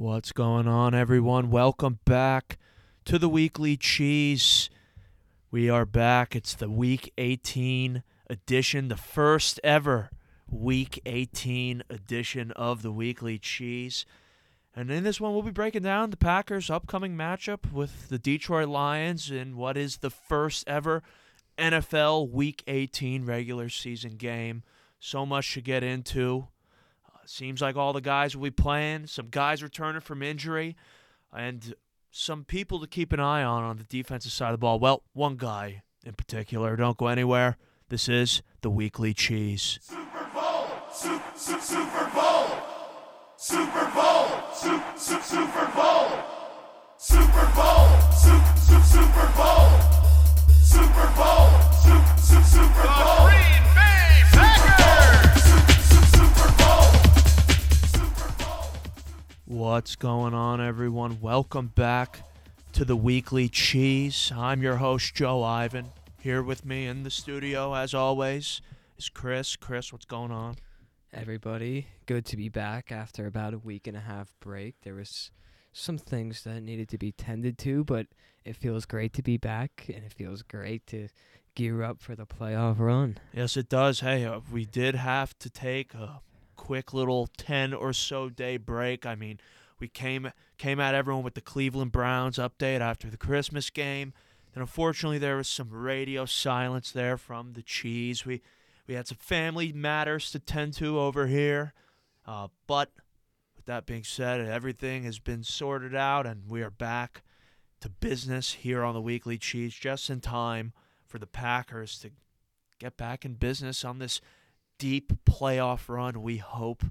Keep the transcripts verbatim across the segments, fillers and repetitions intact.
What's going on, everyone? Welcome back to the Weekly Cheese. We are back. It's the Week eighteen edition, the first ever Week eighteen edition of the Weekly Cheese. And in this one, we'll be breaking down the Packers' upcoming matchup with the Detroit Lions in what is the first ever N F L Week eighteen regular season game. So much to get into. Seems like all the guys will be playing, some guys returning from injury, and some people to keep an eye on on the defensive side of the ball. Well, one guy in particular. Don't go anywhere. This is the Weekly Cheese. Super Bowl! Super, super, super Bowl! Super Bowl! Super, super, super Bowl! Super Bowl! Super, super, super Bowl! Super Bowl! Super, super, super Bowl! The Green Bay Packers! What's going on, everyone? Welcome back to the Weekly Cheese. I'm your host, Joe Ivan. Here with me in the studio, as always, is Chris. Chris, what's going on? Everybody, good to be back after about a week and a half break. There was some things that needed to be tended to, but it feels great to be back, and it feels great to gear up for the playoff run. Yes, it does. Hey, uh, we did have to take a quick little ten or so day break. I mean, we came came at everyone with the Cleveland Browns update after the Christmas game, and unfortunately there was some radio silence there from the Cheese. We we had some family matters to tend to over here, uh, but with that being said, everything has been sorted out, and we are back to business here on the Weekly Cheese, just in time for the Packers to get back in business on this deep playoff run we hope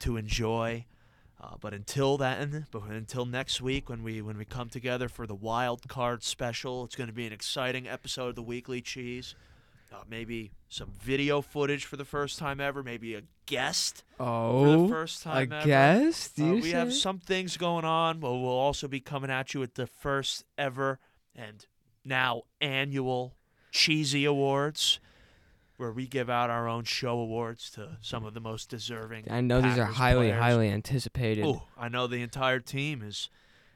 to enjoy, uh, but until then, but until next week when we when we come together for the wild card special, it's going to be an exciting episode of the Weekly Cheese. Uh, maybe some video footage for the first time ever. Maybe a guest oh, for the first time a ever. guest. Uh, we have some things going on, but we'll also be coming at you with the first ever and now annual Cheesy Awards, where we give out our own show awards to some of the most deserving. I know Packers these are highly, players. highly anticipated. Ooh, I know the entire team is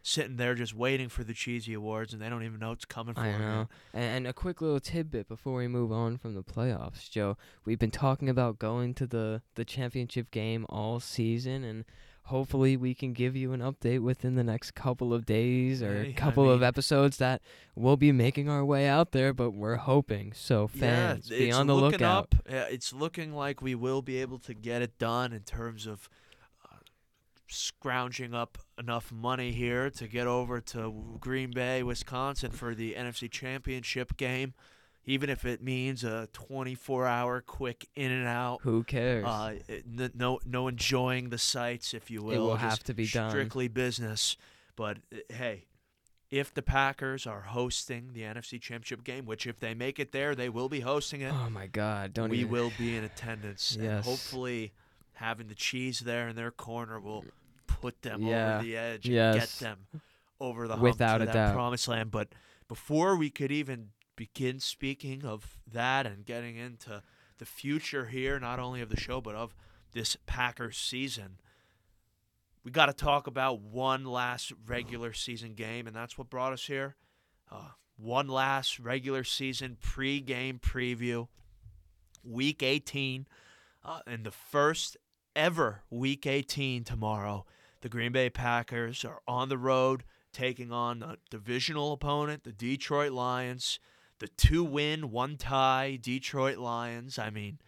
sitting there just waiting for the Cheesy Awards, and they don't even know it's coming for them. I know. And, and a quick little tidbit before we move on from the playoffs, Joe. We've been talking about going to the, the championship game all season, and hopefully we can give you an update within the next couple of days or hey, couple I mean, of episodes that we'll be making our way out there, but we're hoping. So fans, yeah, be on the lookout. Up, it's looking like we will be able to get it done in terms of uh, scrounging up enough money here to get over to Green Bay, Wisconsin for the N F C Championship game. Even if it means a twenty-four hour quick in and out. Who cares? Uh, n- no no enjoying the sights, if you will. It will have to be done. Strictly business. But, uh, hey, if the Packers are hosting the N F C Championship game, which if they make it there, they will be hosting it. Oh, my God. Don't We even... will be in attendance. Yes. And hopefully having the Cheese there in their corner will put them yeah. over the edge yes. and get them over the hump Without to that doubt. promised land. But before we could even begin speaking of that and getting into the future here, not only of the show, but of this Packers season, we got to talk about one last regular season game, and that's what brought us here. Uh, one last regular season pre-game preview. Week eighteen, uh, and the first ever Week eighteen tomorrow, the Green Bay Packers are on the road taking on a divisional opponent, the Detroit Lions. The two-win, one-tie Detroit Lions, I mean,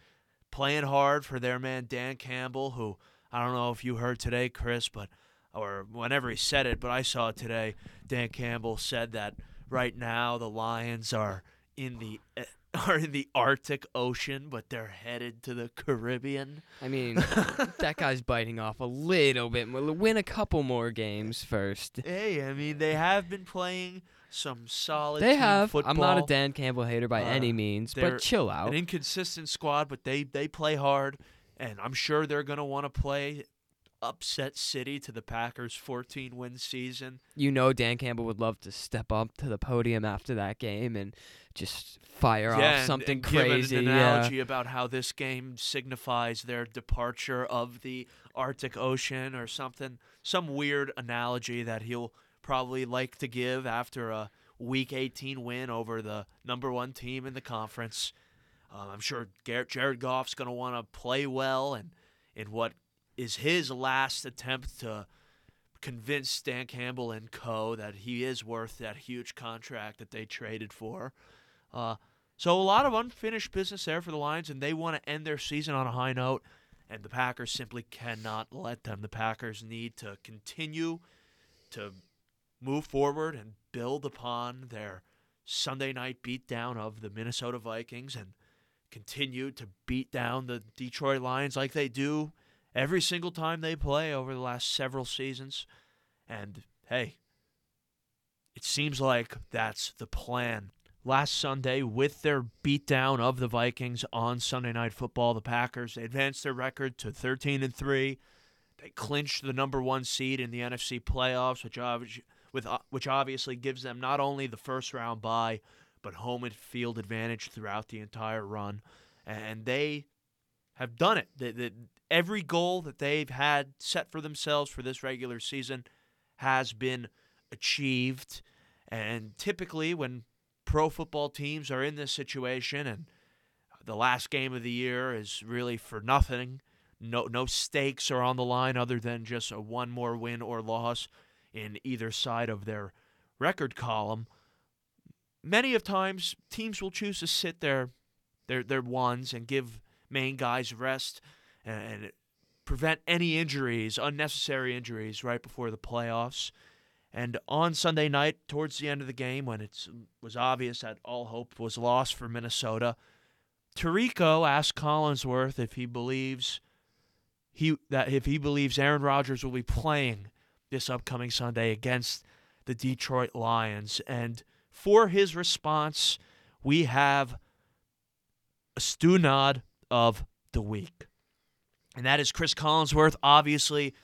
playing hard for their man Dan Campbell, who I don't know if you heard today, Chris, but or whenever he said it, but I saw it today, Dan Campbell said that right now the Lions are in the are in the Arctic Ocean, but they're headed to the Caribbean. I mean, that guy's biting off a little bit. We'll win a couple more games first. Hey, I mean, they have been playing some solid they team have. football. I'm not a Dan Campbell hater by uh, any means, but chill out. An inconsistent squad, but they, they play hard, and I'm sure they're going to want to play upset city to the Packers' fourteen-win season. You know Dan Campbell would love to step up to the podium after that game and just fire yeah, off something and, and crazy. Give an analogy yeah. about how this game signifies their departure of the Arctic Ocean or something. Some weird analogy that he'll probably like to give after a Week eighteen win over the number one team in the conference. Um, I'm sure Jared Goff's going to want to play well and in what is his last attempt to convince Dan Campbell and co. that he is worth that huge contract that they traded for. Uh, so a lot of unfinished business there for the Lions, and they want to end their season on a high note, and the Packers simply cannot let them. The Packers need to continue to move forward and build upon their Sunday night beatdown of the Minnesota Vikings and continue to beat down the Detroit Lions like they do every single time they play over the last several seasons. And, hey, it seems like that's the plan. Last Sunday, with their beatdown of the Vikings on Sunday Night Football, the Packers advanced their record to thirteen and three. They clinched the number one seed in the N F C playoffs, which obviously... With, which obviously gives them not only the first-round bye, but home and field advantage throughout the entire run. And they have done it. The, the, every goal that they've had set for themselves for this regular season has been achieved. And typically when pro football teams are in this situation and the last game of the year is really for nothing, no, no stakes are on the line other than just a one more win or loss in either side of their record column, many of times teams will choose to sit their their their ones and give main guys rest and, and prevent any injuries, unnecessary injuries, right before the playoffs. And on Sunday night, towards the end of the game, when it was obvious that all hope was lost for Minnesota, Tirico asked Collinsworth if he believes he that if he believes Aaron Rodgers will be playing this upcoming Sunday against the Detroit Lions. And for his response, we have a stew nod of the week. And that is Chris Collinsworth. Obviously,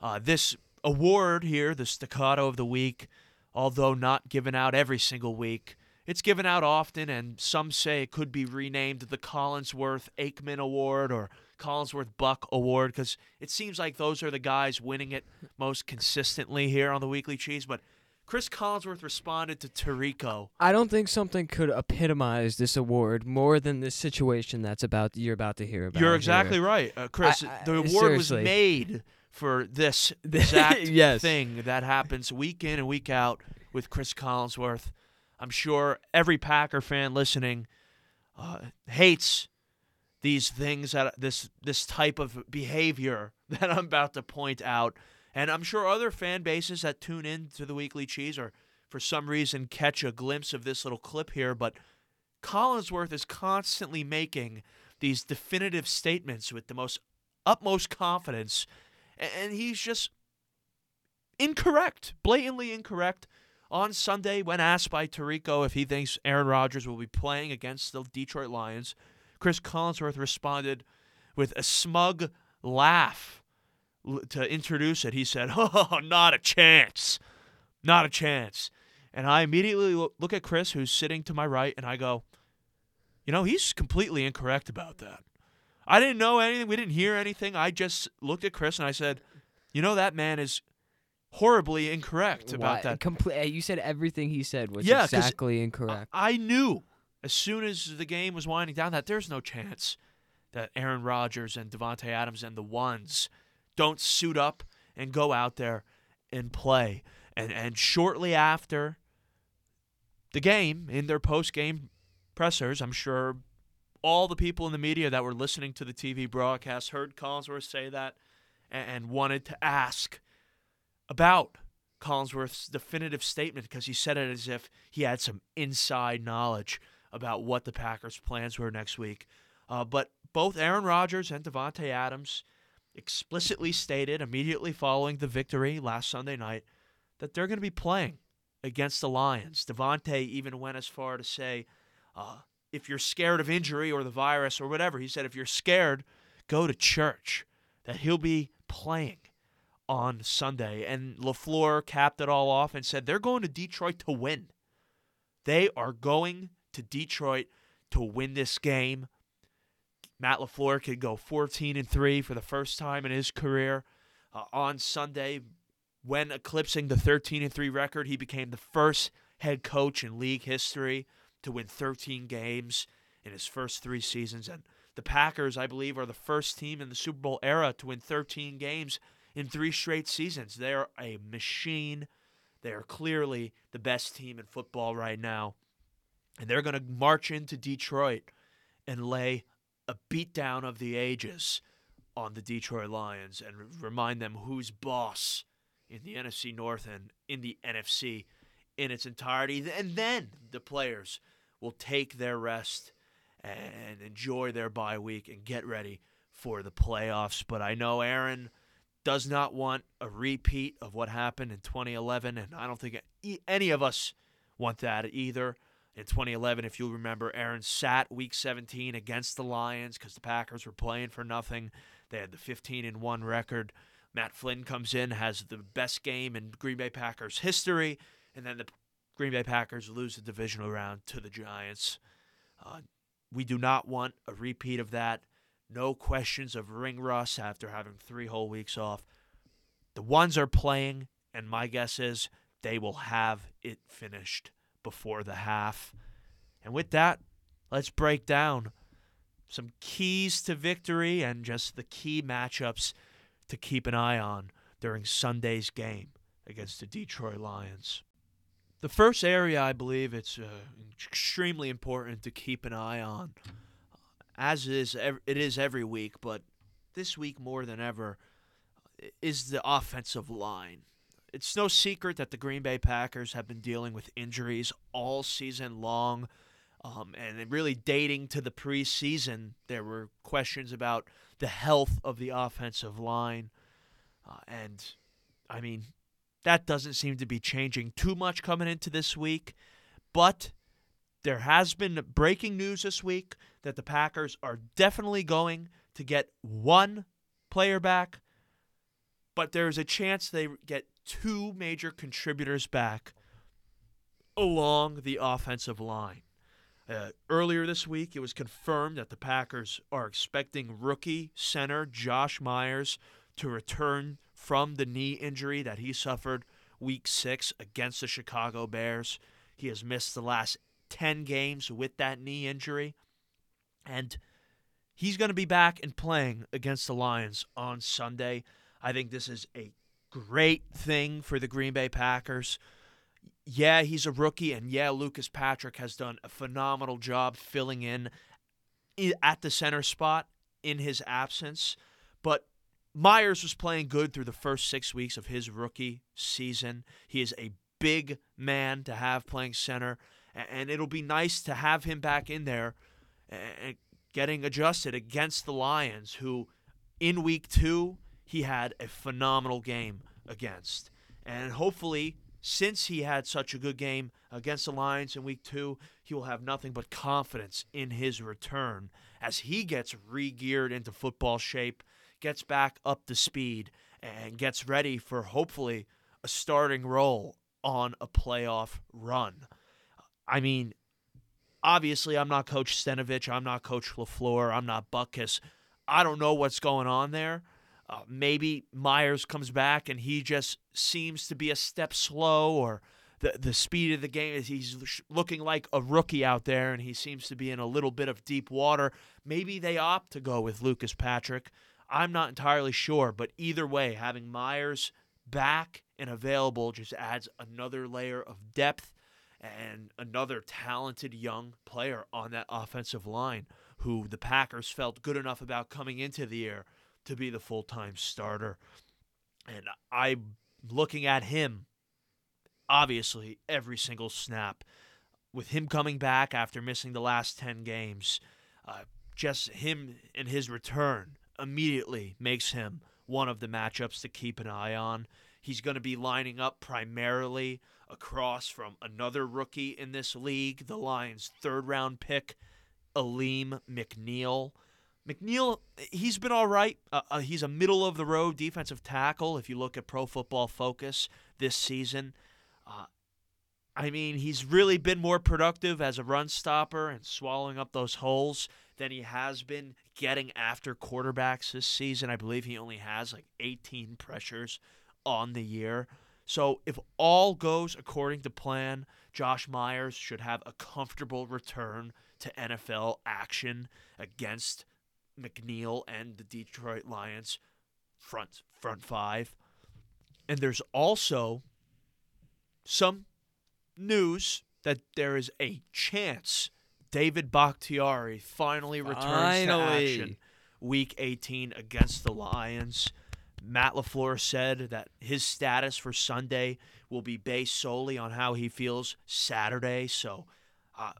uh, this award here, the staccato of the week, although not given out every single week, it's given out often, and some say it could be renamed the Collinsworth Aikman Award or Collinsworth Buck Award, because it seems like those are the guys winning it most consistently here on the Weekly Cheese. But Chris Collinsworth responded to Tirico. I don't think something could epitomize this award more than this situation that's about you're about to hear about. You're exactly here. right, uh, Chris. I, I, the award seriously. was made for this exact yes. thing that happens week in and week out with Chris Collinsworth. I'm sure every Packer fan listening uh, hates these things, that this this type of behavior that I'm about to point out. And I'm sure other fan bases that tune in to the Weekly Cheese or for some reason catch a glimpse of this little clip here, but Collinsworth is constantly making these definitive statements with the most utmost confidence, and he's just incorrect, blatantly incorrect. On Sunday, when asked by Tirico if he thinks Aaron Rodgers will be playing against the Detroit Lions, Chris Collinsworth responded with a smug laugh to introduce it. He said, "Oh, not a chance. Not a chance." And I immediately look at Chris, who's sitting to my right, and I go, you know, he's completely incorrect about that. I didn't know anything. We didn't hear anything. I just looked at Chris and I said, you know, that man is horribly incorrect about what? that. Comple- you said everything he said was yeah, exactly incorrect. I-, I knew. As soon as the game was winding down, that there's no chance that Aaron Rodgers and Devontae Adams and the ones don't suit up and go out there and play. And and shortly after the game, in their post-game pressers, I'm sure all the people in the media that were listening to the T V broadcast heard Collinsworth say that and, and wanted to ask about Collinsworth's definitive statement, because he said it as if he had some inside knowledge about what the Packers' plans were next week. Uh, but both Aaron Rodgers and Devontae Adams explicitly stated immediately following the victory last Sunday night that they're going to be playing against the Lions. Devontae even went as far to say, uh, if you're scared of injury or the virus or whatever, he said, if you're scared, go to church, that he'll be playing. on Sunday. And LaFleur capped it all off and said they're going to Detroit to win. They are going to Detroit to win this game. Matt LaFleur could go fourteen and three for the first time in his career uh, on Sunday. When eclipsing the thirteen and three record, he became the first head coach in league history to win thirteen games in his first three seasons. And the Packers, I believe, are the first team in the Super Bowl era to win thirteen games in three straight seasons. They are a machine. They are clearly the best team in football right now. And they're going to march into Detroit and lay a beatdown of the ages on the Detroit Lions and remind them who's boss in the N F C North and in the N F C in its entirety. And then the players will take their rest and enjoy their bye week and get ready for the playoffs. But I know Aaron does not want a repeat of what happened in twenty eleven, and I don't think any of us want that either. In twenty eleven, if you'll remember, Aaron sat Week seventeen against the Lions because the Packers were playing for nothing. They had the fifteen and one record. Matt Flynn comes in, has the best game in Green Bay Packers history, and then the Green Bay Packers lose the divisional round to the Giants. Uh, we do not want a repeat of that. No questions of ring rust after having three whole weeks off. The ones are playing, and my guess is they will have it finished before the half. And with that, let's break down some keys to victory and just the key matchups to keep an eye on during Sunday's game against the Detroit Lions. The first area I believe it's uh, extremely important to keep an eye on, as it is, it is every week, but this week more than ever, is the offensive line. It's no secret that the Green Bay Packers have been dealing with injuries all season long, um, and really dating to the preseason, there were questions about the health of the offensive line, uh, and I mean, that doesn't seem to be changing too much coming into this week, but there has been breaking news this week that the Packers are definitely going to get one player back, but there's a chance they get two major contributors back along the offensive line. Uh, earlier this week, it was confirmed that the Packers are expecting rookie center Josh Myers to return from the knee injury that he suffered week six against the Chicago Bears. He has missed the last ten games with that knee injury, and he's going to be back and playing against the Lions on Sunday. I think this is a great thing for the Green Bay Packers. Yeah, he's a rookie, and yeah, Lucas Patrick has done a phenomenal job filling in at the center spot in his absence, but Myers was playing good through the first six weeks of his rookie season. He is a big man to have playing center, and it'll be nice to have him back in there and getting adjusted against the Lions, who in week two he had a phenomenal game against. And hopefully, since he had such a good game against the Lions in week two, he will have nothing but confidence in his return as he gets re-geared into football shape, gets back up to speed, and gets ready for hopefully a starting role on a playoff run. I mean, obviously, I'm not Coach Stenovich. I'm not Coach LaFleur. I'm not Butkus. I don't know what's going on there. Uh, maybe Myers comes back and he just seems to be a step slow, or the, the speed of the game is he's looking like a rookie out there and he seems to be in a little bit of deep water. Maybe they opt to go with Lucas Patrick. I'm not entirely sure, but either way, having Myers back and available just adds another layer of depth and another talented young player on that offensive line who the Packers felt good enough about coming into the year to be the full-time starter. And I'm looking at him, obviously, every single snap. With him coming back after missing the last ten games, uh, just him and his return immediately makes him one of the matchups to keep an eye on. He's going to be lining up primarily across from another rookie in this league, the Lions' third-round pick, Aleem McNeil. McNeil, he's been all right. Uh, uh, he's a middle-of-the-road defensive tackle if you look at Pro Football Focus this season. Uh, I mean, he's really been more productive as a run stopper and swallowing up those holes than he has been getting after quarterbacks this season. I believe he only has like eighteen pressures on the year. So if all goes according to plan, Josh Myers should have a comfortable return to N F L action against McNeil and the Detroit Lions front front five. And there's also some news that there is a chance David Bakhtiari finally returns finally. to action week eighteen against the Lions. Matt LaFleur said that his status for Sunday will be based solely on how he feels Saturday, so uh,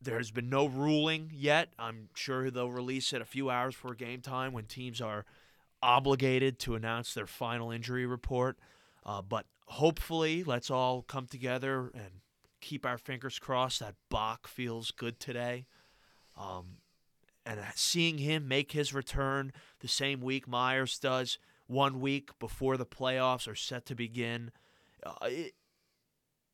there has been no ruling yet. I'm sure they'll release it a few hours before game time when teams are obligated to announce their final injury report. Uh, but hopefully, let's all come together and keep our fingers crossed that Bach feels good today. Um, and seeing him make his return the same week Myers does, one week before the playoffs are set to begin, uh, it,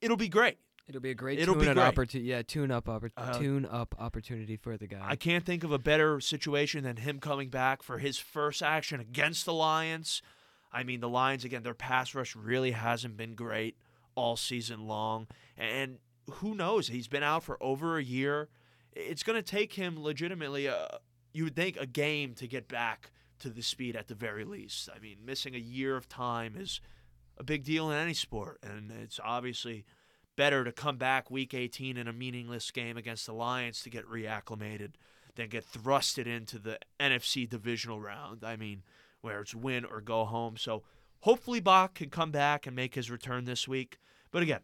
it'll be great. It'll be a great It'll tune-up opportunity. Yeah, tune-up oppor- uh, tune-up opportunity for the guy. I can't think of a better situation than him coming back for his first action against the Lions. I mean, the Lions, again, their pass rush really hasn't been great all season long. And who knows? He's been out for over a year. It's going to take him legitimately, uh, you would think, a game to get back to the speed at the very least. I mean, missing a year of time is a big deal in any sport, and it's obviously – better to come back week eighteen in a meaningless game against the Lions to get reacclimated than get thrusted into the N F C divisional round. I mean, where it's win or go home. So hopefully Bach can come back and make his return this week. But again,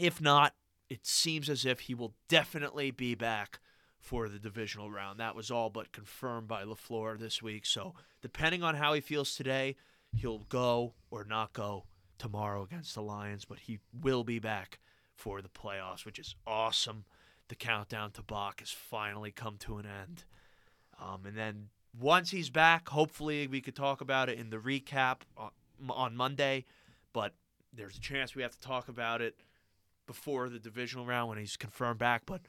if not, it seems as if he will definitely be back for the divisional round. That was all but confirmed by LaFleur this week. So depending on how he feels today, he'll go or not go tomorrow against the Lions, but he will be back for the playoffs, which is awesome. The countdown to Bach has finally come to an end. Um, and then once he's back, hopefully we could talk about it in the recap on, on Monday, but there's a chance we have to talk about it before the divisional round when he's confirmed back. But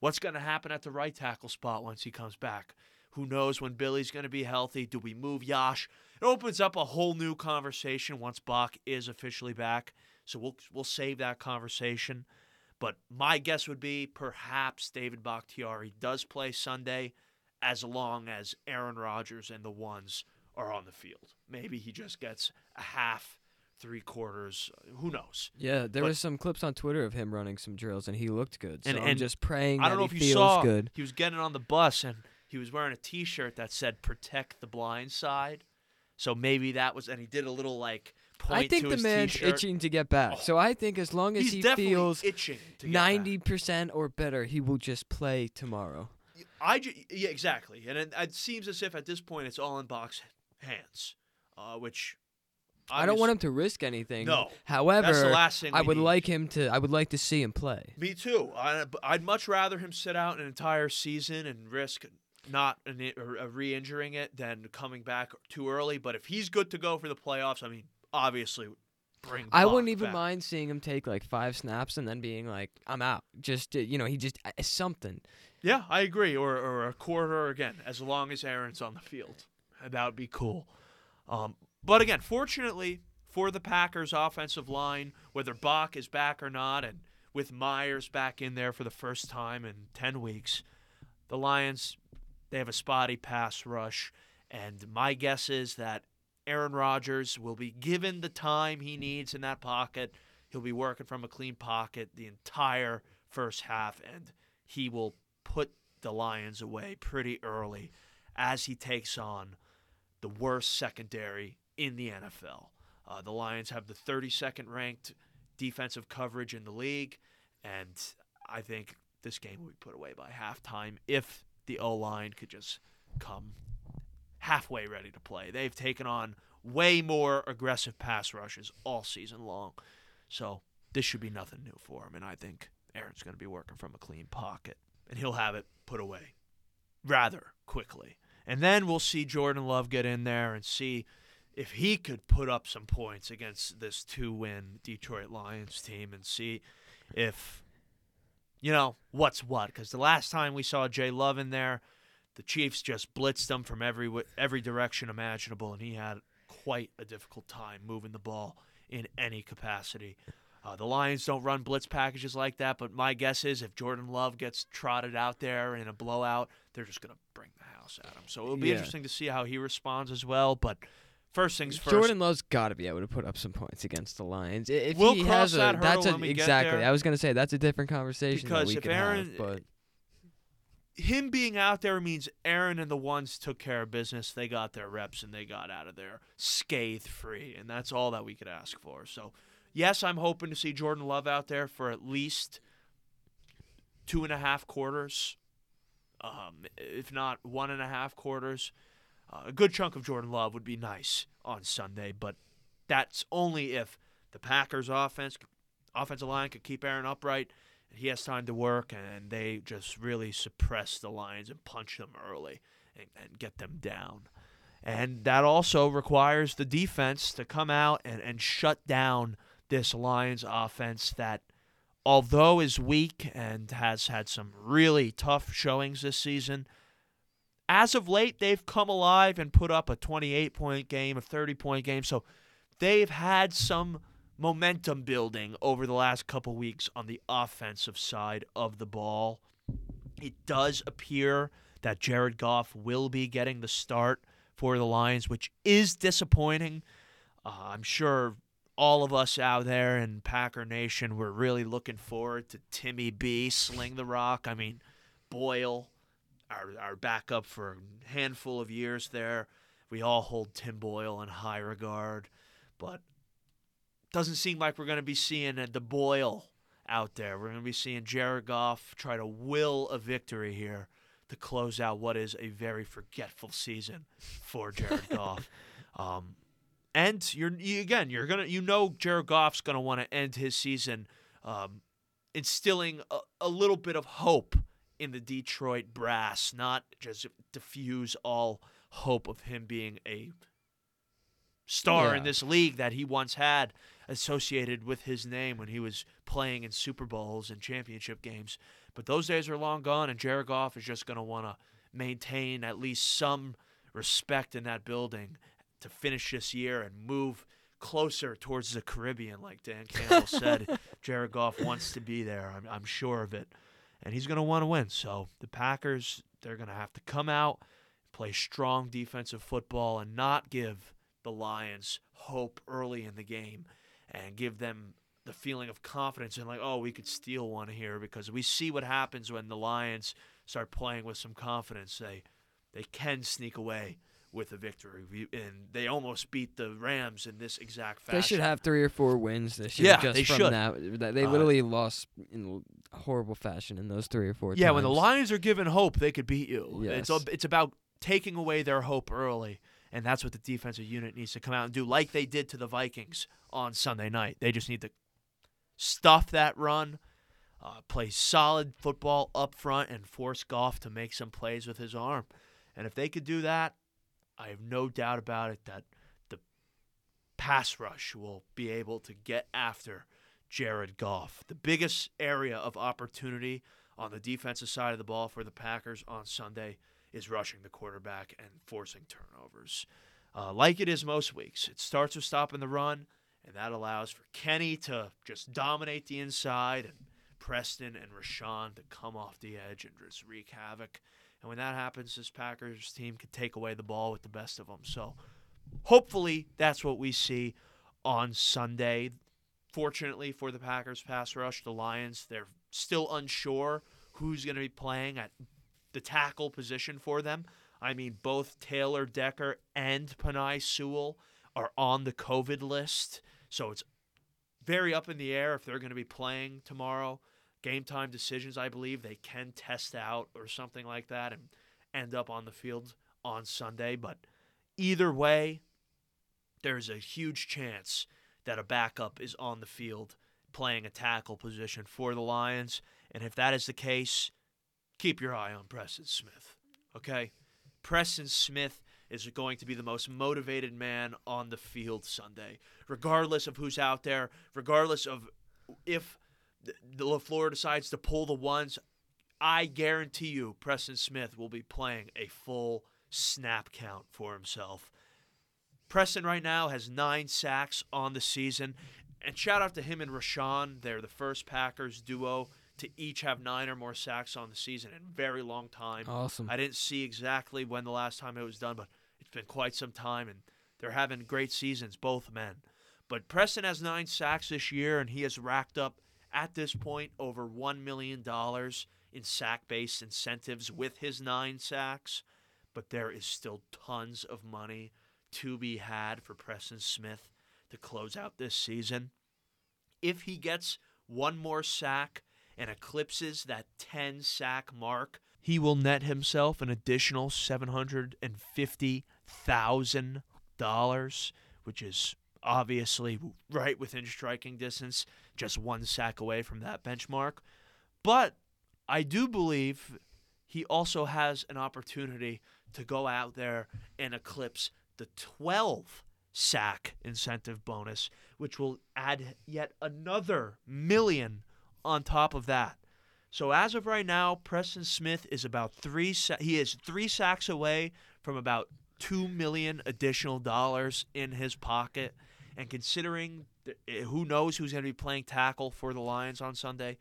what's going to happen at the right tackle spot once he comes back? Who knows when Billy's going to be healthy? Do we move Yash? It opens up a whole new conversation once Bach is officially back, so we'll we'll save that conversation. But my guess would be perhaps David Bakhtiari does play Sunday as long as Aaron Rodgers and the ones are on the field. Maybe he just gets a half, three quarters, who knows? Yeah, there but, was some clips on Twitter of him running some drills, and he looked good. So and, and I'm just praying I don't that know he if you feels saw, good. He was getting on the bus, and he was wearing a T-shirt that said "Protect the Blind Side," so maybe that was. And he did a little like point to his T-shirt. I think the man's t-shirt. itching to get back. Oh. So I think as long as He's he feels itching to get ninety percent back or better, he will just play tomorrow. I ju- yeah, exactly, and it, it seems as if at this point it's all in Bach's hands, uh, which I don't want him to risk anything. No, however, that's the last thing I would need. like him to. I would like to see him play. Me too. I, I'd much rather him sit out an entire season and risk not re-injuring it than coming back too early. But if he's good to go for the playoffs, I mean, obviously, bring I wouldn't even back. mind seeing him take, like, five snaps and then being like, I'm out. Just, you know, he just – something. Yeah, I agree. Or, or a quarter, again, as long as Aaron's on the field. That would be cool. Um, but, again, fortunately for the Packers' offensive line, whether Bach is back or not, and with Myers back in there for the first time in ten weeks, the Lions – they have a spotty pass rush, and my guess is that Aaron Rodgers will be given the time he needs in that pocket. He'll be working from a clean pocket the entire first half, and he will put the Lions away pretty early as he takes on the worst secondary in the N F L. Uh, the Lions have the thirty-second ranked defensive coverage in the league, and I think this game will be put away by halftime if the O-line could just come halfway ready to play. They've taken on way more aggressive pass rushes all season long. So this should be nothing new for him, and I think Aaron's going to be working from a clean pocket, and he'll have it put away rather quickly. And then we'll see Jordan Love get in there and see if he could put up some points against this two-win Detroit Lions team and see if, you know, what's what. Because the last time we saw Jay Love in there, the Chiefs just blitzed him from every every direction imaginable, and he had quite a difficult time moving the ball in any capacity. Uh, the Lions don't run blitz packages like that, but my guess is if Jordan Love gets trotted out there in a blowout, they're just going to bring the house at him. So it'll be yeah. interesting to see how he responds as well. But first things first. Jordan Love's got to be able to put up some points against the Lions. If we'll he cross has that a, hurdle that's a, when we exactly. get there. I was going to say that's a different conversation because that we if can Aaron, have, but. Him being out there means Aaron and the ones took care of business. They got their reps, and they got out of there scathe-free, and that's all that we could ask for. So, yes, I'm hoping to see Jordan Love out there for at least two and a half quarters, um, if not one and a half quarters. Uh, a good chunk of Jordan Love would be nice on Sunday, but that's only if the Packers' offense, offensive line could keep Aaron upright. He has time to work, and they just really suppress the Lions and punch them early and, and get them down. And that also requires the defense to come out and, and shut down this Lions offense that, although is weak and has had some really tough showings this season, as of late they've come alive and put up a twenty-eight point game, a thirty point game. So they've had some momentum building over the last couple weeks on the offensive side of the ball. It does appear that Jared Goff will be getting the start for the Lions, which is disappointing. Uh, I'm sure all of us out there in Packer Nation were really looking forward to Timmy B sling the rock. I mean, Boyle, our, our backup for a handful of years there. We all hold Tim Boyle in high regard, but doesn't seem like we're going to be seeing the Boyle out there. We're going to be seeing Jared Goff try to will a victory here to close out what is a very forgetful season for Jared Goff. Um, and you're you, again, you're gonna you know Jared Goff's going to want to end his season, um, instilling a, a little bit of hope in the Detroit brass, not just diffuse all hope of him being a star yeah. in this league that he once had associated with his name when he was playing in Super Bowls and championship games. But those days are long gone, and Jared Goff is just going to want to maintain at least some respect in that building to finish this year and move closer towards the Caribbean, like Dan Campbell said. Jared Goff wants to be there. I'm, I'm sure of it. And he's going to want to win. So the Packers, they're going to have to come out, play strong defensive football, and not give the Lions hope early in the game and give them the feeling of confidence and like, oh, we could steal one here, because we see what happens when the Lions start playing with some confidence. They they can sneak away with a victory, and they almost beat the Rams in this exact fashion. They should have three or four wins this year. Yeah, just they from should. That. They literally uh, lost in a horrible fashion in those three or four yeah, times. Yeah, when the Lions are given hope, they could beat you. Yes. It's It's about taking away their hope early. And that's what the defensive unit needs to come out and do, like they did to the Vikings on Sunday night. They just need to stuff that run, uh, play solid football up front, and force Goff to make some plays with his arm. And if they could do that, I have no doubt about it that the pass rush will be able to get after Jared Goff. The biggest area of opportunity on the defensive side of the ball for the Packers on Sunday is rushing the quarterback and forcing turnovers. Uh, like it is most weeks, it starts with stopping the run, and that allows for Kenny to just dominate the inside and Preston and Rashawn to come off the edge and just wreak havoc. And when that happens, this Packers team can take away the ball with the best of them. So hopefully that's what we see on Sunday. Fortunately for the Packers pass rush, the Lions, they're still unsure who's going to be playing at the tackle position for them. I mean, both Taylor Decker and Penei Sewell are on the COVID list, so it's very up in the air if they're going to be playing tomorrow. Game time decisions, I believe, they can test out or something like that and end up on the field on Sunday. But either way, there's a huge chance that a backup is on the field playing a tackle position for the Lions, and if that is the case, keep your eye on Preston Smith, okay? Preston Smith is going to be the most motivated man on the field Sunday, regardless of who's out there, regardless of if the LaFleur decides to pull the ones. I guarantee you Preston Smith will be playing a full snap count for himself. Preston right now has nine sacks on the season, and shout out to him and Rashawn. They're the first Packers duo to each have nine or more sacks on the season in a very long time. Awesome. I didn't see exactly when the last time it was done, but it's been quite some time, and they're having great seasons, both men. But Preston has nine sacks this year, and he has racked up, at this point, over one million dollars in sack-based incentives with his nine sacks. But there is still tons of money to be had for Preston Smith to close out this season. If he gets one more sack and eclipses that ten-sack mark, he will net himself an additional seven hundred fifty thousand dollars, which is obviously right within striking distance, just one sack away from that benchmark. But I do believe he also has an opportunity to go out there and eclipse the twelve-sack incentive bonus, which will add yet another million on top of that. So as of right now, Preston Smith is about three sa- he is three sacks away from about two million dollars additional dollars in his pocket. And considering th- who knows who's going to be playing tackle for the Lions on Sunday,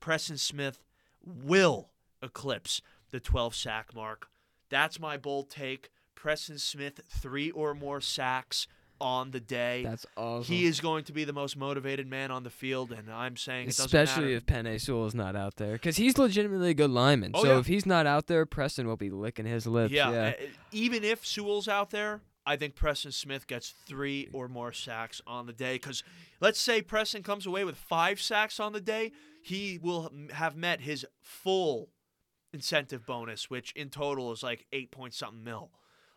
Preston Smith will eclipse the twelve-sack mark. That's my bold take. Preston Smith, three or more sacks on the day. That's awesome. He is going to be the most motivated man on the field, and I'm saying especially it doesn't matter. If Penei Sewell is not out there, because he's legitimately a good lineman. Oh, so yeah. If he's not out there, Preston will be licking his lips. Yeah. yeah. Even if Sewell's out there, I think Preston Smith gets three or more sacks on the day, because let's say Preston comes away with five sacks on the day, he will have met his full incentive bonus, which in total is like eight point something mil.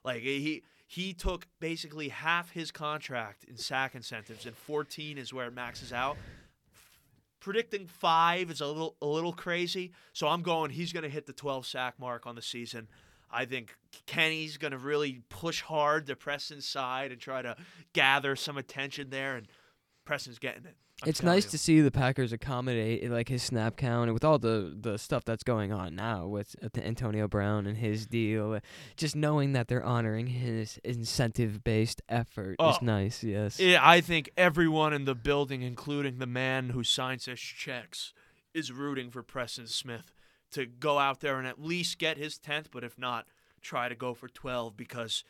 Like he he took basically half his contract in sack incentives, and fourteen is where it maxes out. Predicting five is a little a little crazy, so I'm going he's going to hit the twelve-sack mark on the season. I think Kenny's going to really push hard to Preston's side and try to gather some attention there, and Preston's getting it. I'm it's nice you. to see the Packers accommodate like his snap count, and with all the, the stuff that's going on now with Antonio Brown and his deal, just knowing that they're honoring his incentive-based effort oh, is nice, yes. It, I think everyone in the building, including the man who signs his checks, is rooting for Preston Smith to go out there and at least get his tenth, but if not, try to go for twelve, because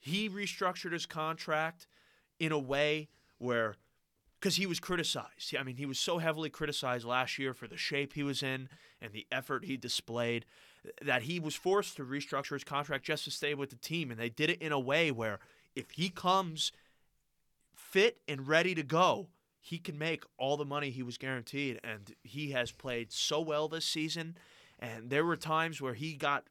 he restructured his contract in a way where – because he was criticized. I mean, he was so heavily criticized last year for the shape he was in and the effort he displayed that he was forced to restructure his contract just to stay with the team. And they did it in a way where if he comes fit and ready to go, he can make all the money he was guaranteed. And he has played so well this season. And there were times where he got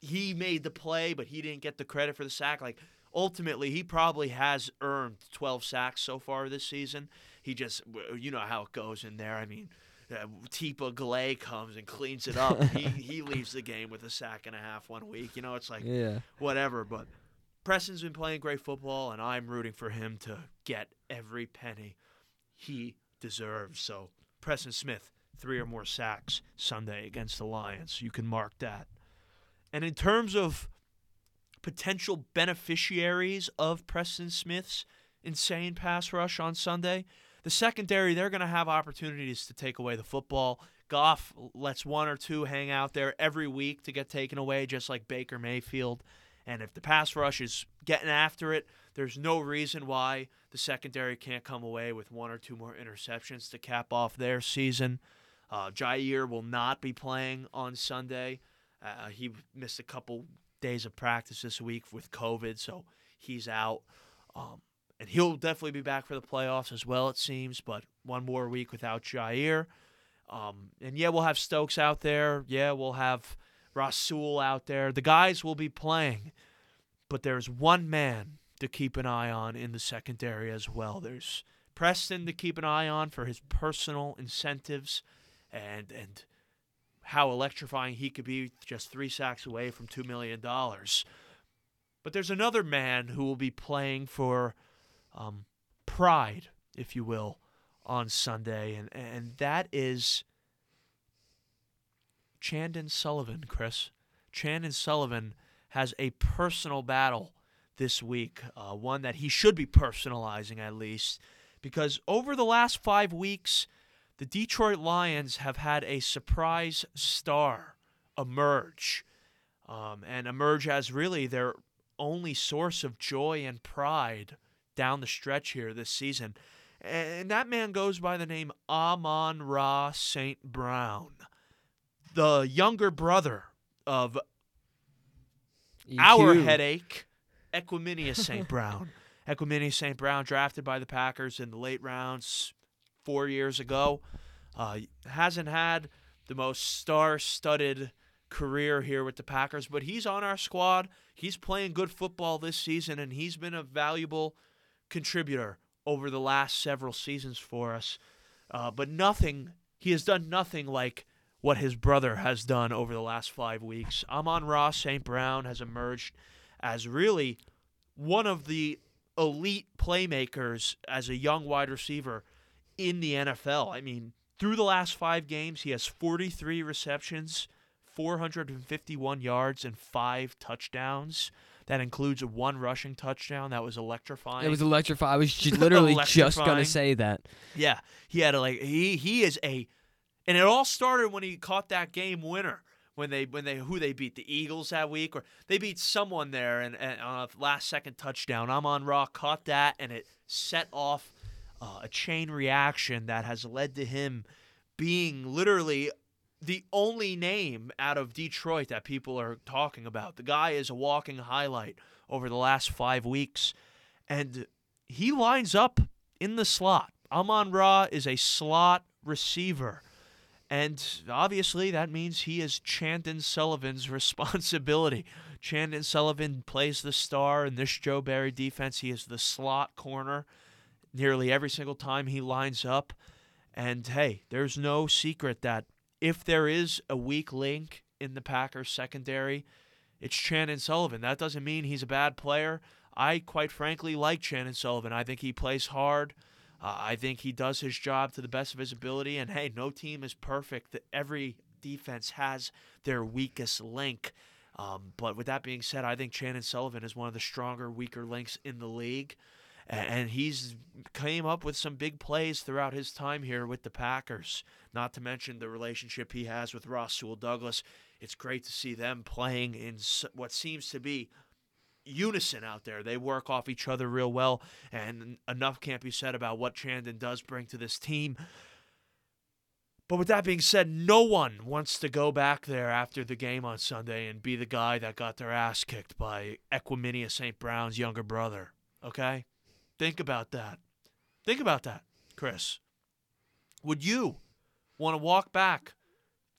he made the play, but he didn't get the credit for the sack. Like, ultimately, he probably has earned twelve sacks so far this season. He just, you know how it goes in there. I mean, uh, Tipa Galay comes and cleans it up. he he leaves the game with a sack and a half one week. You know, it's like, yeah. whatever. But Preston's been playing great football, and I'm rooting for him to get every penny he deserves. So Preston Smith, three or more sacks Sunday against the Lions. You can mark that. And in terms of potential beneficiaries of Preston Smith's insane pass rush on Sunday, the secondary, they're going to have opportunities to take away the football. Goff lets one or two hang out there every week to get taken away, just like Baker Mayfield. And if the pass rush is getting after it, there's no reason why the secondary can't come away with one or two more interceptions to cap off their season. Uh, Jair will not be playing on Sunday. Uh, he missed a couple days of practice this week with COVID, so he's out. Um, and he'll definitely be back for the playoffs as well, it seems, but one more week without Jair. Um, and, yeah, we'll have Stokes out there. Yeah, we'll have Rasul out there. The guys will be playing, but there's one man to keep an eye on in the secondary as well. There's Preston to keep an eye on for his personal incentives and and how electrifying he could be, just three sacks away from two million dollars. But there's another man who will be playing for um, pride, if you will, on Sunday, and, and that is Chandon Sullivan, Chris. Chandon Sullivan has a personal battle this week, uh, one that he should be personalizing at least, because over the last five weeks, the Detroit Lions have had a surprise star emerge, um, and emerge as really their only source of joy and pride down the stretch here this season. And that man goes by the name Amon-Ra Saint Brown, the younger brother of E Q. Our headache, Equanimeous Saint Brown. Equanimeous Saint Brown, drafted by the Packers in the late rounds four years ago. Uh, hasn't had the most star-studded career here with the Packers, but he's on our squad. He's playing good football this season, and he's been a valuable contributor over the last several seasons for us. Uh, but nothing, he has done nothing like what his brother has done over the last five weeks. Amon-Ra Saint Brown has emerged as really one of the elite playmakers as a young wide receiver in the N F L. I mean, through the last five games, he has forty-three receptions, four hundred fifty-one yards, and five touchdowns. That includes one rushing touchdown. That was electrifying. It was electrifying. I was just literally just going to say that. Yeah. He had a, like he he is a and it all started when he caught that game winner when they when they who they beat the Eagles that week, or they beat someone there and, and on a last second touchdown. Amon-Ra caught that, and it set off Uh, a chain reaction that has led to him being literally the only name out of Detroit that people are talking about. The guy is a walking highlight over the last five weeks, and he lines up in the slot. Amon-Ra is a slot receiver, and obviously that means he is Chandon Sullivan's responsibility. Chandon Sullivan plays the star in this Joe Barry defense. He is the slot corner nearly every single time he lines up. And, hey, there's no secret that if there is a weak link in the Packers secondary, it's Chandon Sullivan. That doesn't mean he's a bad player. I, quite frankly, like Chandon Sullivan. I think he plays hard. Uh, I think he does his job to the best of his ability. And, hey, no team is perfect. Every defense has their weakest link. Um, but with that being said, I think Chandon Sullivan is one of the stronger, weaker links in the league. And he's came up with some big plays throughout his time here with the Packers, not to mention the relationship he has with Rasul Douglas. It's great to see them playing in what seems to be unison out there. They work off each other real well, and enough can't be said about what Chandon does bring to this team. But with that being said, no one wants to go back there after the game on Sunday and be the guy that got their ass kicked by Equanimeous Saint Brown's younger brother, okay? Think about that. Think about that, Chris. Would you want to walk back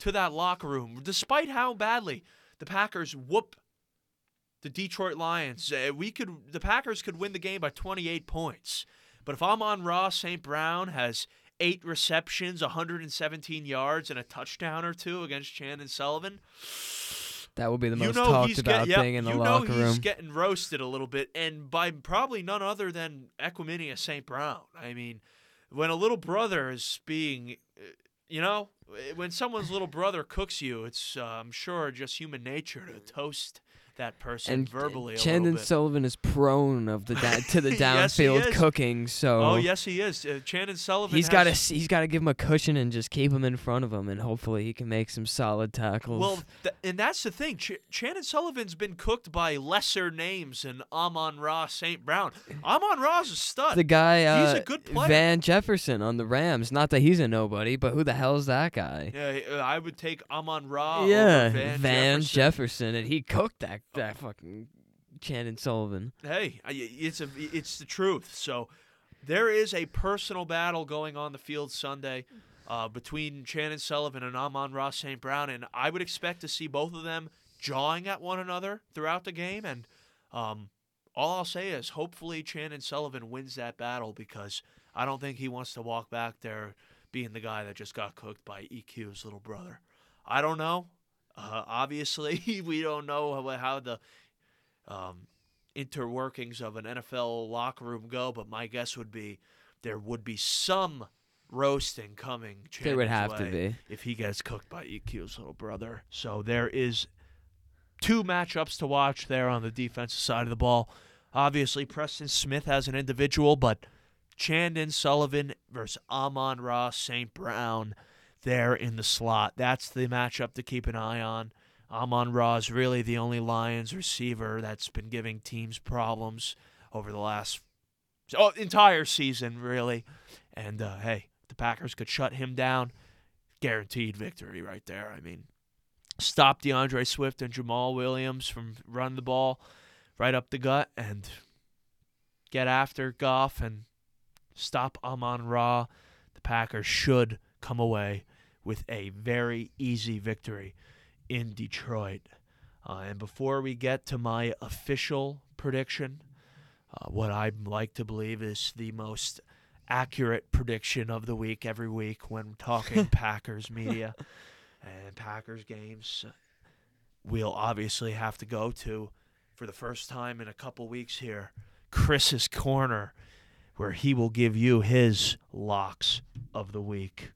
to that locker room, despite how badly the Packers whoop the Detroit Lions? We could, the Packers could win the game by twenty-eight points. But if Amon-Ra Saint Brown has eight receptions, one hundred seventeen yards, and a touchdown or two against Chandon Sullivan, that will be the most you know talked about get, thing yep, in the locker room. You know he's getting roasted a little bit, and by probably none other than Equanimeous Saint Brown. I mean, when a little brother is being, you know, when someone's little brother cooks you, it's, uh, I'm sure, just human nature to toast that person and verbally Chandon a little bit. And Sullivan is prone of the da- to the downfield yes, cooking, so... Oh, yes, he is. Uh, Chandon Sullivan he's has... Gotta, he's got to give him a cushion and just keep him in front of him, and hopefully he can make some solid tackles. Well, th- and that's the thing. Ch- Chandon Sullivan's been cooked by lesser names than Amon-Ra Saint Brown. Amon-Ra's a stud. The guy, uh, he's a good player. Van Jefferson on the Rams. Not that he's a nobody, but who the hell's that guy? Yeah, I would take Amon-Ra yeah, over Van Jefferson. Van Jefferson, and he cooked that That fucking Chandon Sullivan. Hey, it's a it's the truth. So there is a personal battle going on the field Sunday uh, between Chandon Sullivan and Amon-Ra Saint Brown, and I would expect to see both of them jawing at one another throughout the game. And um, all I'll say is, hopefully, Chandon Sullivan wins that battle, because I don't think he wants to walk back there being the guy that just got cooked by E Q's little brother. I don't know. Uh, obviously, we don't know how, how the um, interworkings of an N F L locker room go, but my guess would be there would be some roasting coming. There would have to be if he gets cooked by E Q's little brother. So there is two matchups to watch there on the defensive side of the ball. Obviously, Preston Smith as an individual, but Chandon Sullivan versus Amon-Ra Saint Brown there in the slot. That's the matchup to keep an eye on. Amon-Ra is really the only Lions receiver that's been giving teams problems over the last oh, entire season, really. And, uh, hey, the Packers could shut him down. Guaranteed victory right there. I mean, stop DeAndre Swift and Jamaal Williams from running the ball right up the gut and get after Goff and stop Amon-Ra. The Packers should come away with a very easy victory in Detroit. Uh, and before we get to my official prediction, uh, what I'd like to believe is the most accurate prediction of the week every week when talking Packers media and Packers games, we'll obviously have to go to, for the first time in a couple weeks here, Chris's Corner, where he will give you his locks of the week.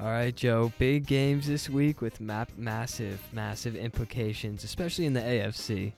All right, Joe, big games this week with ma- massive, massive implications, especially in the A F C.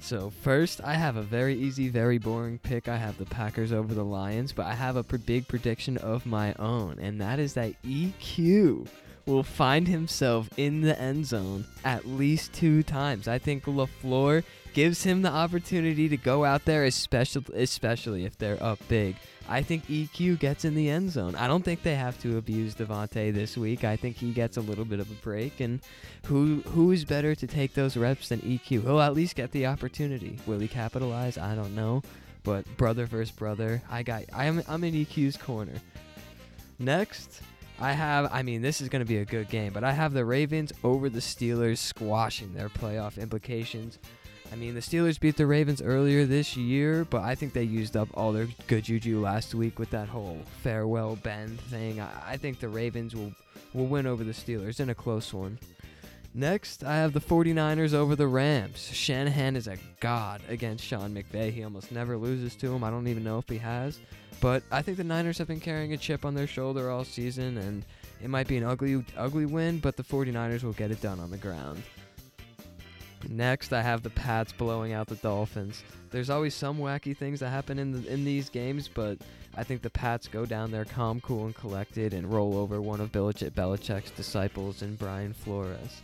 So first, I have a very easy, very boring pick. I have the Packers over the Lions, but I have a pre- big prediction of my own, and that is that E Q will find himself in the end zone at least two times. I think LaFleur gives him the opportunity to go out there, especially, especially if they're up big. I think E Q gets in the end zone. I don't think they have to abuse Devontae this week. I think he gets a little bit of a break, and who who is better to take those reps than E Q? He'll at least get the opportunity. Will he capitalize? I don't know, but brother versus brother, I got. I'm I'm in E Q's corner. Next, I have, I mean, this is going to be a good game, but I have the Ravens over the Steelers squashing their playoff implications. I mean, the Steelers beat the Ravens earlier this year, but I think they used up all their good juju last week with that whole farewell bend thing. I, I think the Ravens will, will win over the Steelers in a close one. Next, I have the 49ers over the Rams. Shanahan is a god against Sean McVay. He almost never loses to him. I don't even know if he has. But I think the Niners have been carrying a chip on their shoulder all season, and it might be an ugly, ugly win, but the 49ers will get it done on the ground. Next, I have the Pats blowing out the Dolphins. There's always some wacky things that happen in the, in these games, but I think the Pats go down there calm, cool, and collected and roll over one of Belichick's disciples in Brian Flores.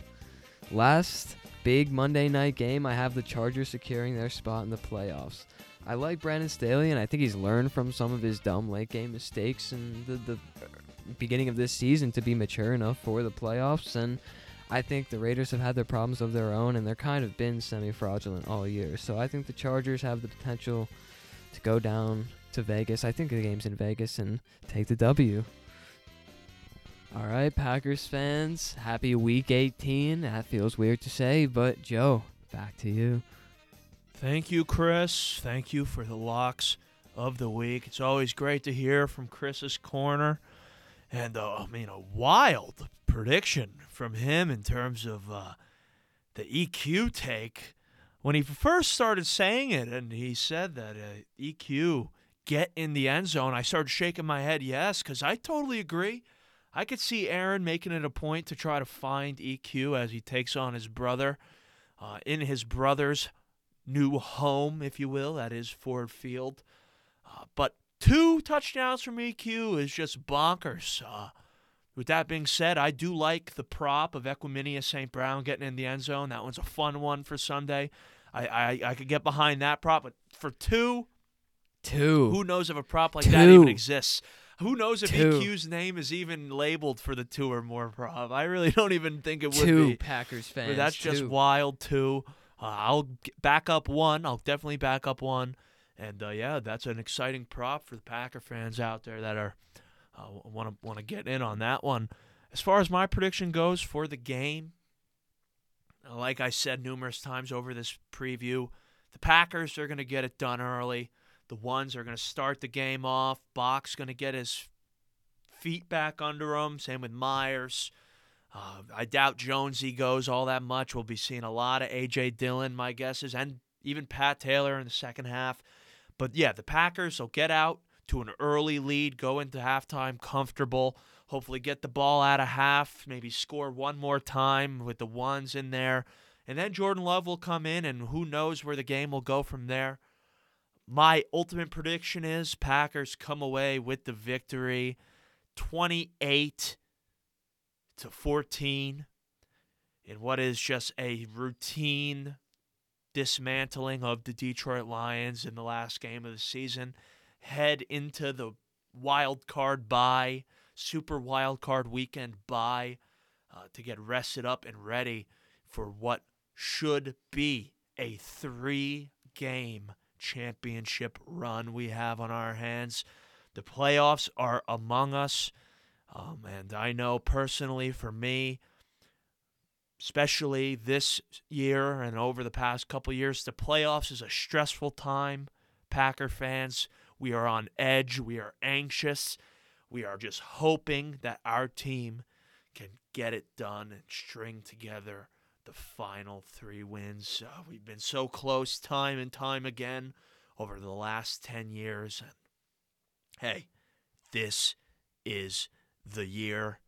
Last big Monday night game, I have the Chargers securing their spot in the playoffs. I like Brandon Staley, and I think he's learned from some of his dumb late-game mistakes in the, the beginning of this season to be mature enough for the playoffs, and I think the Raiders have had their problems of their own, and they're kind of been semi-fraudulent all year. So I think the Chargers have the potential to go down to Vegas. I think the game's in Vegas and take the W. All right, Packers fans, happy week eighteen. That feels weird to say, but Joe, back to you. Thank you, Chris. Thank you for the locks of the week. It's always great to hear from Chris's Corner. And, uh, I mean, a wild prediction from him in terms of uh, the E Q take. When he first started saying it and he said that uh, E Q get in the end zone, I started shaking my head yes, because I totally agree. I could see Aaron making it a point to try to find E Q as he takes on his brother uh, in his brother's new home, if you will. That is Ford Field. Uh, but two touchdowns from E Q is just bonkers. Uh, with that being said, I do like the prop of Equanimeous Saint Brown getting in the end zone. That one's a fun one for Sunday. I, I, I could get behind that prop. But for two, two. who knows if a prop like two. that even exists? Who knows if two. E Q's name is even labeled for the two or more prop? I really don't even think it would two be. Two Packers fans. But that's two. just wild, too. Uh, I'll back up one. I'll definitely back up one. And, uh, yeah, that's an exciting prop for the Packer fans out there that are uh, want to want to get in on that one. As far as my prediction goes for the game, like I said numerous times over this preview, the Packers are going to get it done early. The ones are going to start the game off. Bach's going to get his feet back under him. Same with Myers. Uh, I doubt Jonesy goes all that much. We'll be seeing a lot of A J Dillon, my guess is, and even Pat Taylor in the second half. But, yeah, the Packers will get out to an early lead, go into halftime comfortable, hopefully get the ball out of half, maybe score one more time with the ones in there. And then Jordan Love will come in, and who knows where the game will go from there. My ultimate prediction is Packers come away with the victory, twenty-eight to fourteen, in what is just a routine dismantling of the Detroit Lions in the last game of the season. Head into the wild card bye, super wild card weekend bye, uh, to get rested up and ready for what should be a three-game championship run we have on our hands. The playoffs are among us, um, and I know personally for me, especially this year and over the past couple years, the playoffs is a stressful time. Packer fans, we are on edge. We are anxious. We are just hoping that our team can get it done and string together the final three wins. Uh, we've been so close time and time again over the last ten years. And hey, this is the year.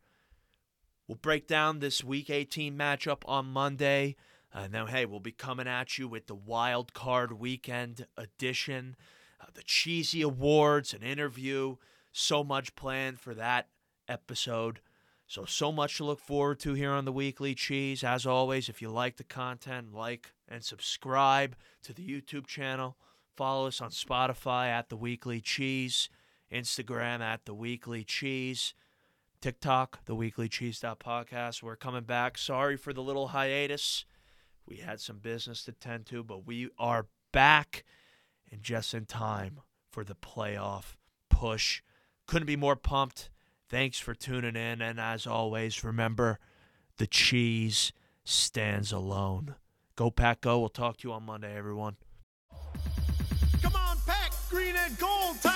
We'll break down this Week eighteen matchup on Monday. And then, hey, we'll be coming at you with the Wild Card Weekend edition, uh, the Cheesy Awards, an interview. So much planned for that episode. So, so much to look forward to here on the Weekly Cheese. As always, if you like the content, like and subscribe to the YouTube channel. Follow us on Spotify at The Weekly Cheese, Instagram at The Weekly Cheese, TikTok, the weekly cheese dot podcast. We're coming back. Sorry for the little hiatus. We had some business to tend to, but we are back and just in time for the playoff push. Couldn't be more pumped. Thanks for tuning in, and as always, remember, the cheese stands alone. Go Pack Go. We'll talk to you on Monday, everyone. Come on, Pack, green and gold.